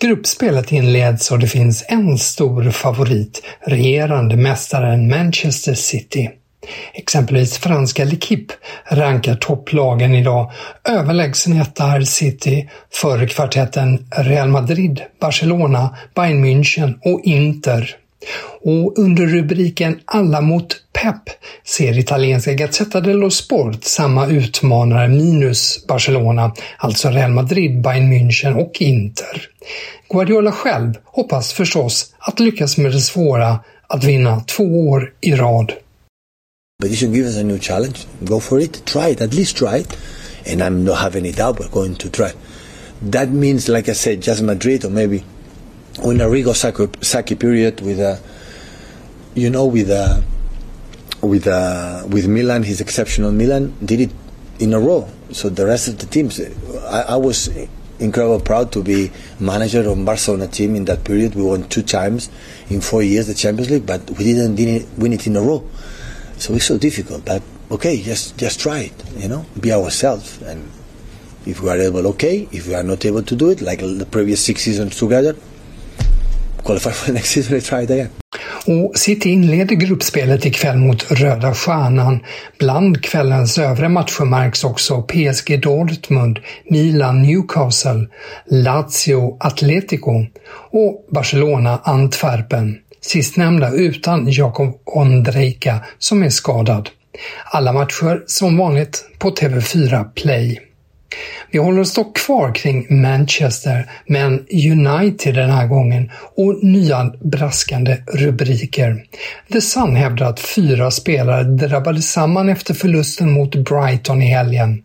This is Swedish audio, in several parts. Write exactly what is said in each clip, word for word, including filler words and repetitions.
Gruppspelet inleds och det finns en stor favorit, regerande mästaren Manchester City. Exempelvis franska L'Equipe rankar topplagen idag. Överlägsen etta är City, före kvartetten Real Madrid, Barcelona, Bayern München och Inter. Och under rubriken Alla mot Pep ser italienska Gazzetta dello Sport samma utmanare minus Barcelona, alltså Real Madrid, Bayern München och Inter. Guardiola själv hoppas förstås att lyckas med det svåra, att vinna två år i rad. But you should give us a new challenge. Go for it. Try it. At least try it. And I'm not having it out. We're going to try. That means, like I said, just Madrid or maybe in a Rigo Sacchi period with a, you know, with a, with a, with Milan, his exceptional Milan, did it in a row. So the rest of the teams, I, I was incredibly proud to be manager of Barcelona team in that period. We won two times in four years the Champions League, but we didn't win it in a row. So it's so difficult. But okay, just just try it. You know, be ourselves, and if we are able, okay. If we are not able to do it, like the previous six seasons together. Och City inleder gruppspelet ikväll mot Röda Stjärnan. Bland kvällens övriga matcher märks också P S G Dortmund, Milan Newcastle, Lazio Atletico och Barcelona Antwerpen. Sistnämnda utan Jakob Ondrejka som är skadad. Alla matcher som vanligt på T V fyra Play. Vi håller oss dock kvar kring Manchester, men United den här gången och nya braskande rubriker. The Sun hävdar att fyra spelare drabbade samman efter förlusten mot Brighton i helgen.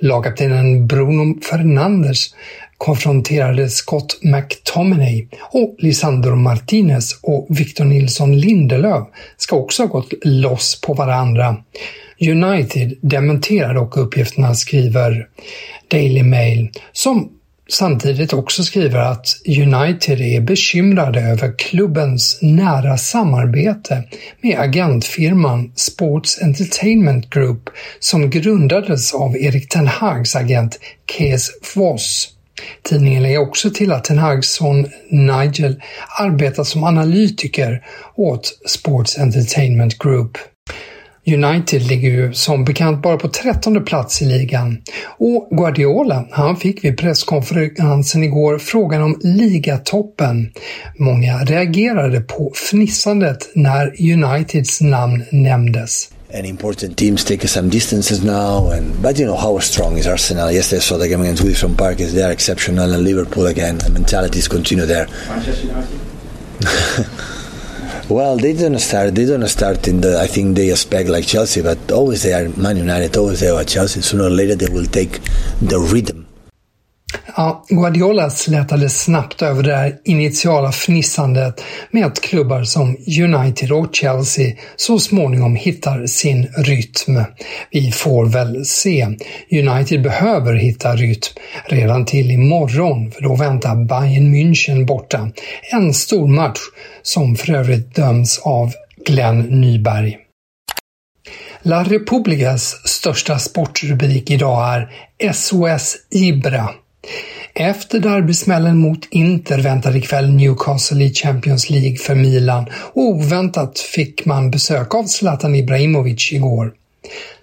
Lagkaptenen Bruno Fernandes konfronterade Scott McTominay och Lisandro Martinez och Victor Nilsson Lindelöf ska också ha gått loss på varandra. United dementerar dock uppgifterna, skriver Daily Mail, som samtidigt också skriver att United är bekymrade över klubbens nära samarbete med agentfirman Sports Entertainment Group som grundades av Erik Ten Hags agent Kees Voss. Tidningen lägger också till att Ten Hags son Nigel arbetar som analytiker åt Sports Entertainment Group. United ligger ju som bekant bara på trettonde plats i ligan och Guardiola, han fick vid presskonferensen igår frågan om ligatoppen. Många reagerade på fnissandet när Uniteds namn nämndes. And important teams take some distances now, and but you know how strong is Arsenal. Yesterday I saw the game against Wilson Park; is they are exceptional, and Liverpool again. The mentality is continue there. Manchester United. Well, they don't start. They don't start in the. I think they expect like Chelsea, but always they are Man United. Always they are Chelsea. Sooner or later they will take the rhythm. Ja, Guardiola slätade snabbt över det här initiala fnissandet med att klubbar som United och Chelsea så småningom hittar sin rytm. Vi får väl se. United behöver hitta rytm redan till imorgon, för då väntar Bayern München borta. En stor match som för övrigt döms av Glenn Nyberg. La Repubblikas största sportrubrik idag är S O S Ibra. Efter derbysmällen mot Inter väntar ikväll Newcastle i Champions League för Milan, och oväntat fick man besök av Zlatan Ibrahimovic igår.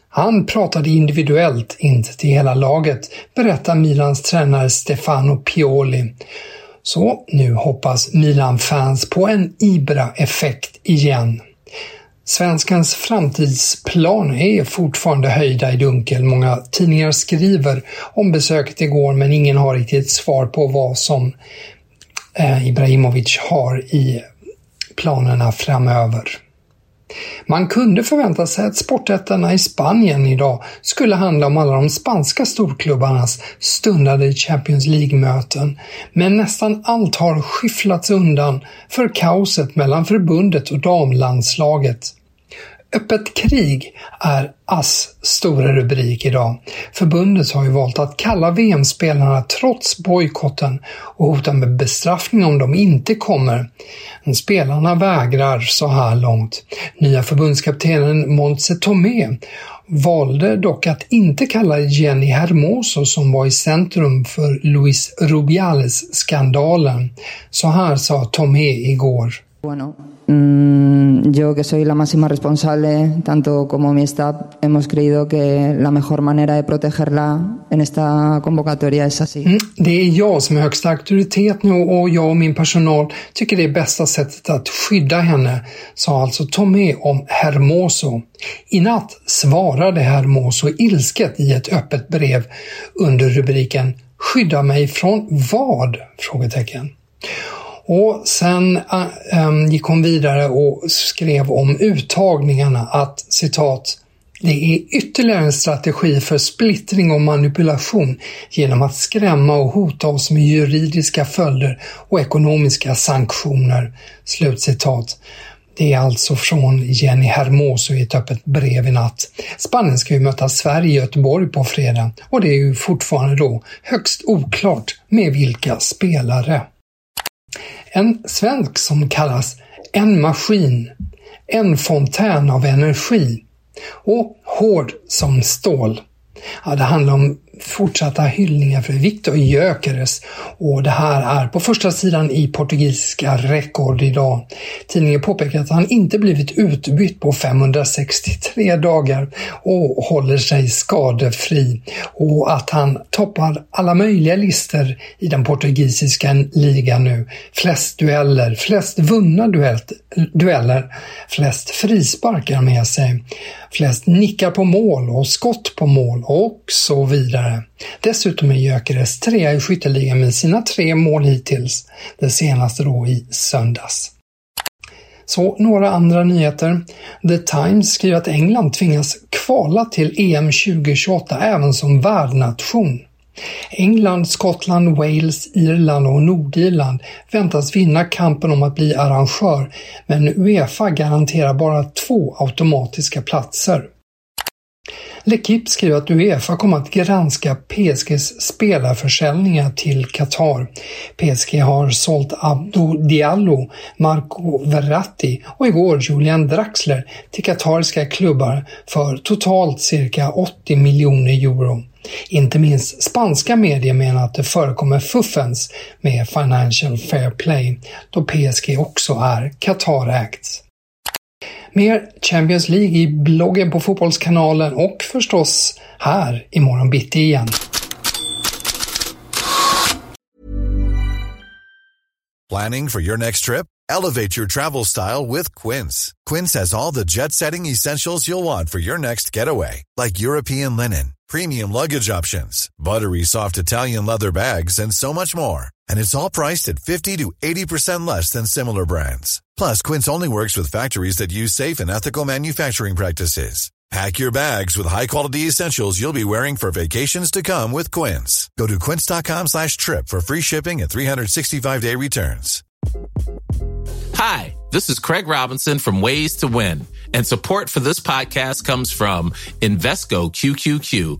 Han pratade individuellt, inte till hela laget, berättar Milans tränare Stefano Pioli. Så nu hoppas Milan-fans på en Ibra-effekt igen. Svenskans framtidsplan är fortfarande höjda i dunkel. Många tidningar skriver om besöket igår, men ingen har riktigt svar på vad som Ibrahimovic har i planerna framöver. Man kunde förvänta sig att sportettarna i Spanien idag skulle handla om alla de spanska storklubbarnas stundade Champions League-möten, men nästan allt har skyfflats undan för kaoset mellan förbundet och damlandslaget. Öppet krig är A S stora rubrik idag. Förbundet har ju valt att kalla V M-spelarna trots bojkotten och hotar med bestraffning om de inte kommer. Men spelarna vägrar så här långt. Nya förbundskaptenen Montse Tomé valde dock att inte kalla Jenny Hermoso, som var i centrum för Luis Rubiales-skandalen. Så här sa Tomé igår. Bueno, mmm, yo que soy la máxima responsable, tanto como mi staff, hemos creído que la mejor manera de protegerla en esta convocatoria es así. Mm, det är jag som är högsta auktoritet nu, och jag och min personal tycker det är bästa sättet att skydda henne, sa alltså Tomé om Hermoso. I natt svarade Hermoso ilsket i ett öppet brev under rubriken "Skydda mig från vad?" frågetecken. Och sen ähm, gick hon vidare och skrev om uttagningarna att, citat, det är ytterligare en strategi för splittring och manipulation genom att skrämma och hota oss med juridiska följder och ekonomiska sanktioner. Slutcitat. Det är alltså från Jenny Hermoso i ett öppet brev i natt. Spanien ska ju möta Sverige i Göteborg på fredag, och det är ju fortfarande då högst oklart med vilka spelare. En svensk som kallas en maskin, en fontän av energi och hård som stål. Ja, det handlar om fortsatta hyllningar för Viktor Gyökeres, och det här är på första sidan i portugisiska Rekord idag. Tidningen påpekar att han inte blivit utbytt på femhundrasextiotre dagar och håller sig skadefri, och att han toppar alla möjliga listor i den portugisiska ligan nu. Flest dueller, flest vunna dueller, flest frisparkar med sig, flest nickar på mål och skott på mål och så vidare. Dessutom är Gyökeres trea i skytteligan med sina tre mål hittills, det senaste då i söndags. Så några andra nyheter. The Times skriver att England tvingas kvala till E M tjugohundratjugoåtta även som värdnation. England, Skottland, Wales, Irland och Nordirland väntas vinna kampen om att bli arrangör, men UEFA garanterar bara två automatiska platser. L'Equipe skriver att UEFA kommer att granska P S G:s spelarförsäljningar till Katar. P S G har sålt Abdou Diallo, Marco Verratti och igår Julian Draxler till katariska klubbar för totalt cirka åttio miljoner euro. Inte minst spanska medier menar att det förekommer fuffens med Financial Fair Play, då P S G också är Katarägt. Mer Champions League i bloggen på Fotbollskanalen och förstås här imorgon bitti igen. Planning for your next trip? Elevate your travel style with Quince. Quince has all the jet-setting essentials you'll want for your next getaway, like European linen, premium luggage options, buttery soft Italian leather bags, and so much more. And it's all priced at fifty to eighty percent less than similar brands. Plus, Quince only works with factories that use safe and ethical manufacturing practices. Pack your bags with high-quality essentials you'll be wearing for vacations to come with Quince. Go to quince.com slash trip for free shipping and three sixty-five day returns. Hi, this is Craig Robinson from Ways to Win, and support for this podcast comes from Invesco Q Q Q,